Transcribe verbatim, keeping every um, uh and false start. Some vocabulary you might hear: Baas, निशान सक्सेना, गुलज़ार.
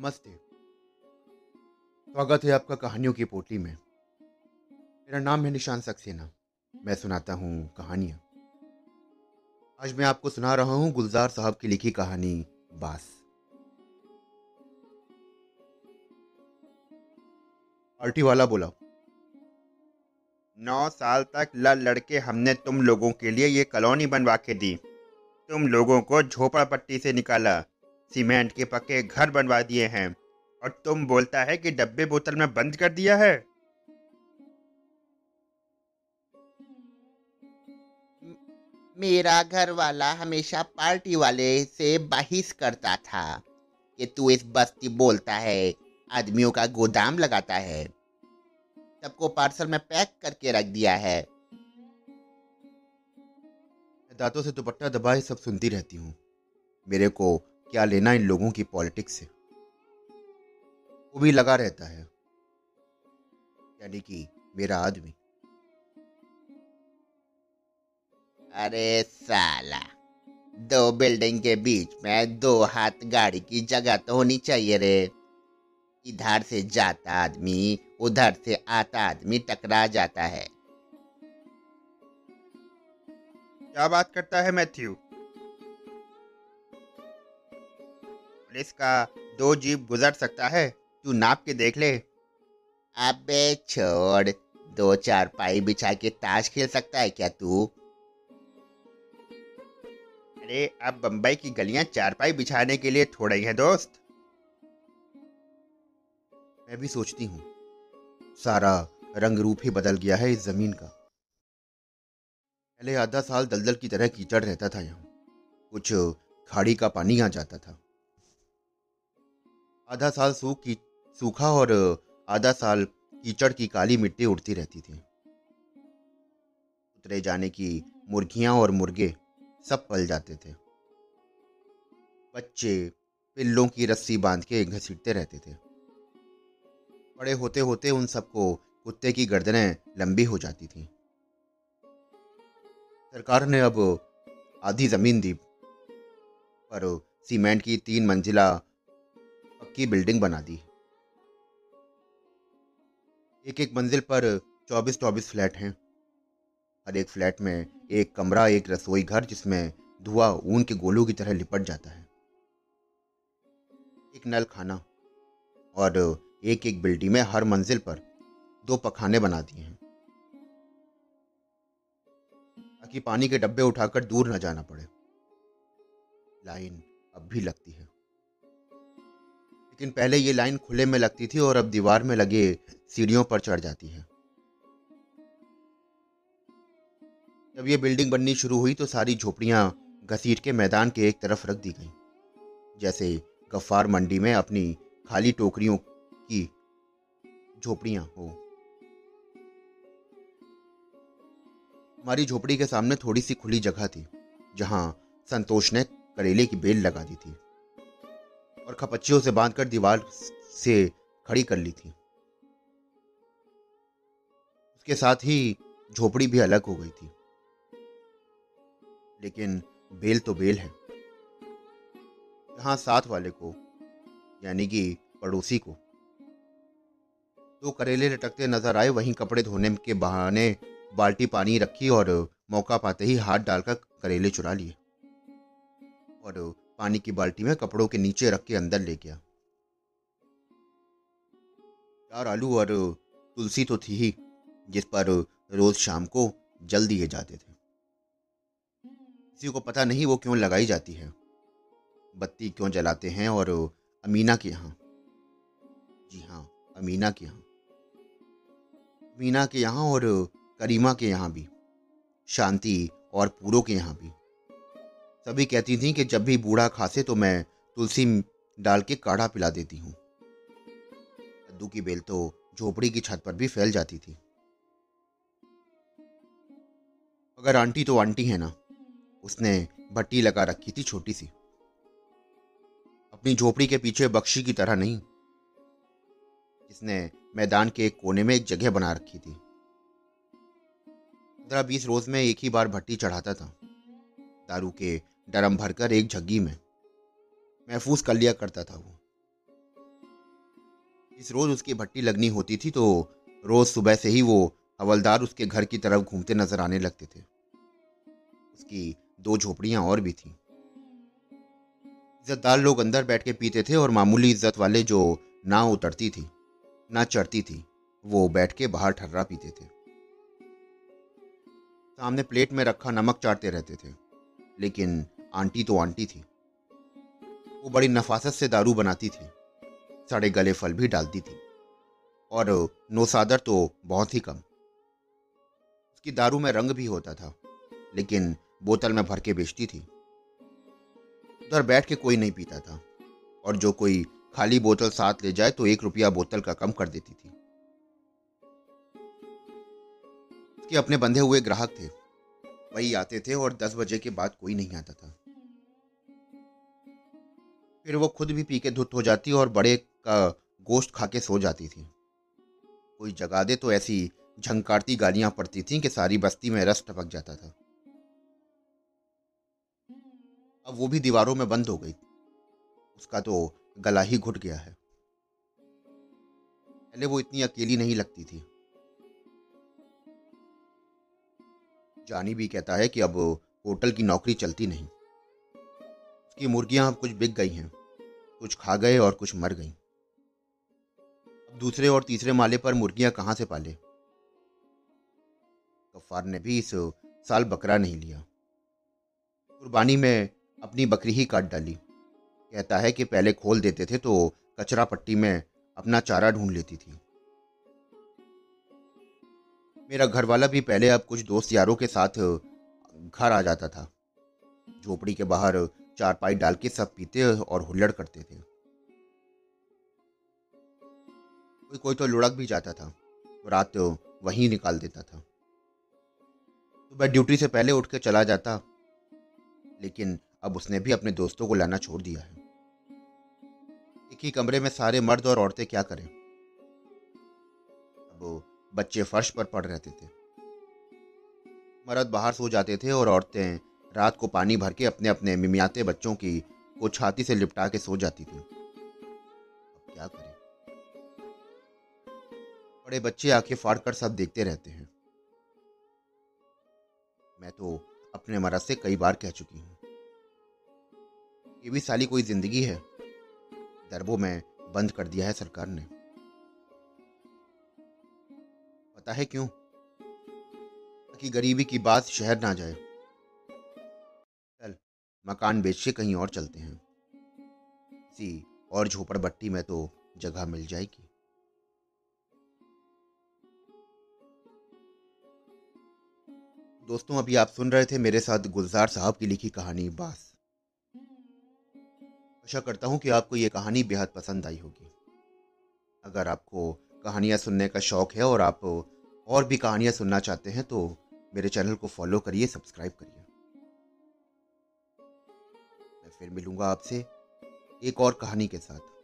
नमस्ते, स्वागत है आपका कहानियों की पोटली में। मेरा नाम है निशान सक्सेना। मैं सुनाता हूँ कहानियाँ। आज मैं आपको सुना रहा हूँ गुलज़ार साहब की लिखी कहानी बास। पार्टी वाला बोला, नौ साल तक लड़ लड़के हमने तुम लोगों के लिए ये कॉलोनी बनवा के दी। तुम लोगों को झोपड़पट्टी से निकाला, सीमेंट के पक्के घर बनवा दिए हैं, और तुम बोलता है कि डब्बे बोतल में बंद कर दिया है। मेरा घर वाला हमेशा पार्टी वाले से बहिस करता था कि तू इस बस्ती बोलता है, आदमियों का गोदाम लगाता है, सबको पार्सल में पैक करके रख दिया है। दांतों से दुपट्टा दबाए सब सुनती रहती हूँ। मेरे को क्या लेना इन लोगों की पॉलिटिक्स से। वो भी लगा रहता है, यानी कि मेरा आदमी। अरे साला, दो बिल्डिंग के बीच में दो हाथ गाड़ी की जगह तो होनी चाहिए रे। इधर से जाता आदमी उधर से आता आदमी टकरा जाता है। क्या बात करता है मैथ्यू? पुलिस का दो जीप गुजर सकता है, तू नाप के देख ले। अबे छोड़, दो चार पाई बिछा के ताश खेल सकता है क्या तू? अरे अब बंबई की गलियां चार पाई बिछाने के लिए थोड़ी हैं दोस्त। मैं भी सोचती हूँ, सारा रंग रूप ही बदल गया है इस जमीन का। पहले आधा साल दलदल की तरह कीचड़ रहता था यहाँ, कुछ खाड़ी का पानी आ जाता था। आधा साल सूखी सूखा और आधा साल कीचड़ की काली मिट्टी उड़ती रहती थी। उतरे जाने की मुर्गियां और मुर्गे सब पल जाते थे। बच्चे पिल्लों की रस्सी बांध के घसीटते रहते थे। बड़े होते होते उन सबको कुत्ते की गर्दनें लंबी हो जाती थीं। सरकार ने अब आधी जमीन दी, पर सीमेंट की तीन मंजिला की बिल्डिंग बना दी। एक एक मंजिल पर चौबीस चौबीस फ्लैट हैं। हर एक फ्लैट में एक कमरा, एक रसोई घर जिसमें धुआं ऊन के गोलों की तरह लिपट जाता है, एक नल खाना, और एक एक बिल्डिंग में हर मंजिल पर दो पखाने बना दिए हैं ताकि पानी के डब्बे उठाकर दूर न जाना पड़े। लाइन अब भी लगती है, लेकिन पहले ये लाइन खुले में लगती थी और अब दीवार में लगे सीढ़ियों पर चढ़ जाती है। जब ये बिल्डिंग बननी शुरू हुई तो सारी झोपड़ियां घसीट के मैदान के एक तरफ रख दी गई, जैसे गफ्फार मंडी में अपनी खाली टोकरियों की झोपड़ियां हो। हमारी झोपड़ी के सामने थोड़ी सी खुली जगह थी जहां संतोष ने करेले की बेल लगा दी थी और खपच्चियों से बांधकर दीवार से खड़ी कर ली थी। उसके साथ ही झोपड़ी भी अलग हो गई थी, लेकिन बेल तो बेल है। यहाँ साथ वाले को, यानी कि पड़ोसी को, दो करेले लटकते नजर आए। वहीं कपड़े धोने के बहाने बाल्टी पानी रखी और मौका पाते ही हाथ डालकर करेले चुरा लिए और पानी की बाल्टी में कपड़ों के नीचे रख के अंदर ले गया। चार आलू और तुलसी तो थी ही, जिस पर रोज शाम को जल दिए जाते थे। किसी को पता नहीं वो क्यों लगाई जाती है, बत्ती क्यों जलाते हैं। और अमीना के यहाँ, जी हाँ अमीना के यहाँ, अमीना के यहाँ और करीमा के यहाँ भी, शांति और पूरो के यहाँ भी, सभी कहती थीं कि जब भी बूढ़ा खासे तो मैं तुलसी डाल के काढ़ा पिला देती हूँ। कद्दू की बेल तो झोपड़ी की छत पर भी फैल जाती थी। अगर आंटी तो आंटी है ना, उसने भट्टी लगा रखी थी छोटी सी, अपनी झोपड़ी के पीछे बख्शी की तरह नहीं, जिसने मैदान के एक कोने में एक जगह बना रखी थी। पंद्रह बीस रोज में एक ही बार भट्टी चढ़ाता था। दारू के डरम भरकर एक झग्गी में महफूज कर लिया करता था वो। इस रोज़ उसकी भट्टी लगनी होती थी तो रोज़ सुबह से ही वो हवलदार उसके घर की तरफ घूमते नजर आने लगते थे। उसकी दो झोपड़ियाँ और भी थीं। इज़्ज़तदार लोग अंदर बैठ के पीते थे और मामूली इज्जत वाले जो ना उतरती थी ना चढ़ती थी वो बैठ के बाहर ठर्रा पीते थे। सामने प्लेट में रखा नमक चाटते रहते थे, लेकिन आंटी तो आंटी थी। वो बड़ी नफासत से दारू बनाती थी, सड़े गले फल भी डालती थी और नौसादर तो बहुत ही कम। उसकी दारू में रंग भी होता था लेकिन बोतल में भर के बेचती थी। उधर बैठ के कोई नहीं पीता था और जो कोई खाली बोतल साथ ले जाए तो एक रुपया बोतल का कम कर देती थी। उसके अपने बंधे हुए ग्राहक थे, वही आते थे और दस बजे के बाद कोई नहीं आता था। फिर वो खुद भी पी के धुत हो जाती और बड़े का गोश्त खा के सो जाती थी। कोई जगा दे तो ऐसी झंकारती गालियां पड़ती थीं कि सारी बस्ती में रस टपक जाता था। अब वो भी दीवारों में बंद हो गई। उसका तो गला ही घुट गया है। पहले वो इतनी अकेली नहीं लगती थी। जानी भी कहता है कि अब होटल की नौकरी चलती नहीं। उसकी मुर्गियां अब कुछ बिक गई हैं, कुछ खा गए और कुछ मर गई। अब दूसरे और तीसरे माले पर मुर्गियां कहां से पाले। गफ्फार ने भी इस साल बकरा नहीं लिया। कुर्बानी में अपनी बकरी ही काट डाली। कहता है कि पहले खोल देते थे तो कचरा पट्टी में अपना चारा ढूंढ लेती थी। मेरा घरवाला भी पहले अब कुछ दोस्त यारों के साथ घर आ जाता था। झोपड़ी के बाहर चारपाई डाल के सब पीते और हुल्लड़ करते थे। कोई कोई तो लुढ़क भी जाता था, रात वहीं निकाल देता था। सुबह ड्यूटी से पहले उठ के चला जाता, लेकिन अब उसने भी अपने दोस्तों को लाना छोड़ दिया है। एक ही कमरे में सारे मर्द और औरतें क्या करें। अब बच्चे फर्श पर पड़ रहते थे। मर्द बाहर सो जाते थे और औरतें रात को पानी भर के अपने अपने मिमियाते बच्चों की को छाती से लिपटा के सो जाती थी। अब क्या करें। बड़े बच्चे आंखें फाड़ कर सब देखते रहते हैं। मैं तो अपने मर्द से कई बार कह चुकी हूँ, ये भी साली कोई जिंदगी है। दरबों में बंद कर दिया है सरकार ने। पता है क्यों? ताकि गरीबी की बात शहर ना जाए। चल मकान बेच के कहीं और चलते हैं। किसी और झोपड़पट्टी में तो जगह मिल जाएगी। दोस्तों, अभी आप सुन रहे थे मेरे साथ गुलज़ार साहब की लिखी कहानी बास। आशा करता हूँ कि आपको ये कहानी बेहद पसंद आई होगी। अगर आपको कहानियाँ सुनने का शौक़ है और आप और भी कहानियाँ सुनना चाहते हैं तो मेरे चैनल को फॉलो करिए, सब्सक्राइब करिए। मैं फिर मिलूँगा आपसे एक और कहानी के साथ।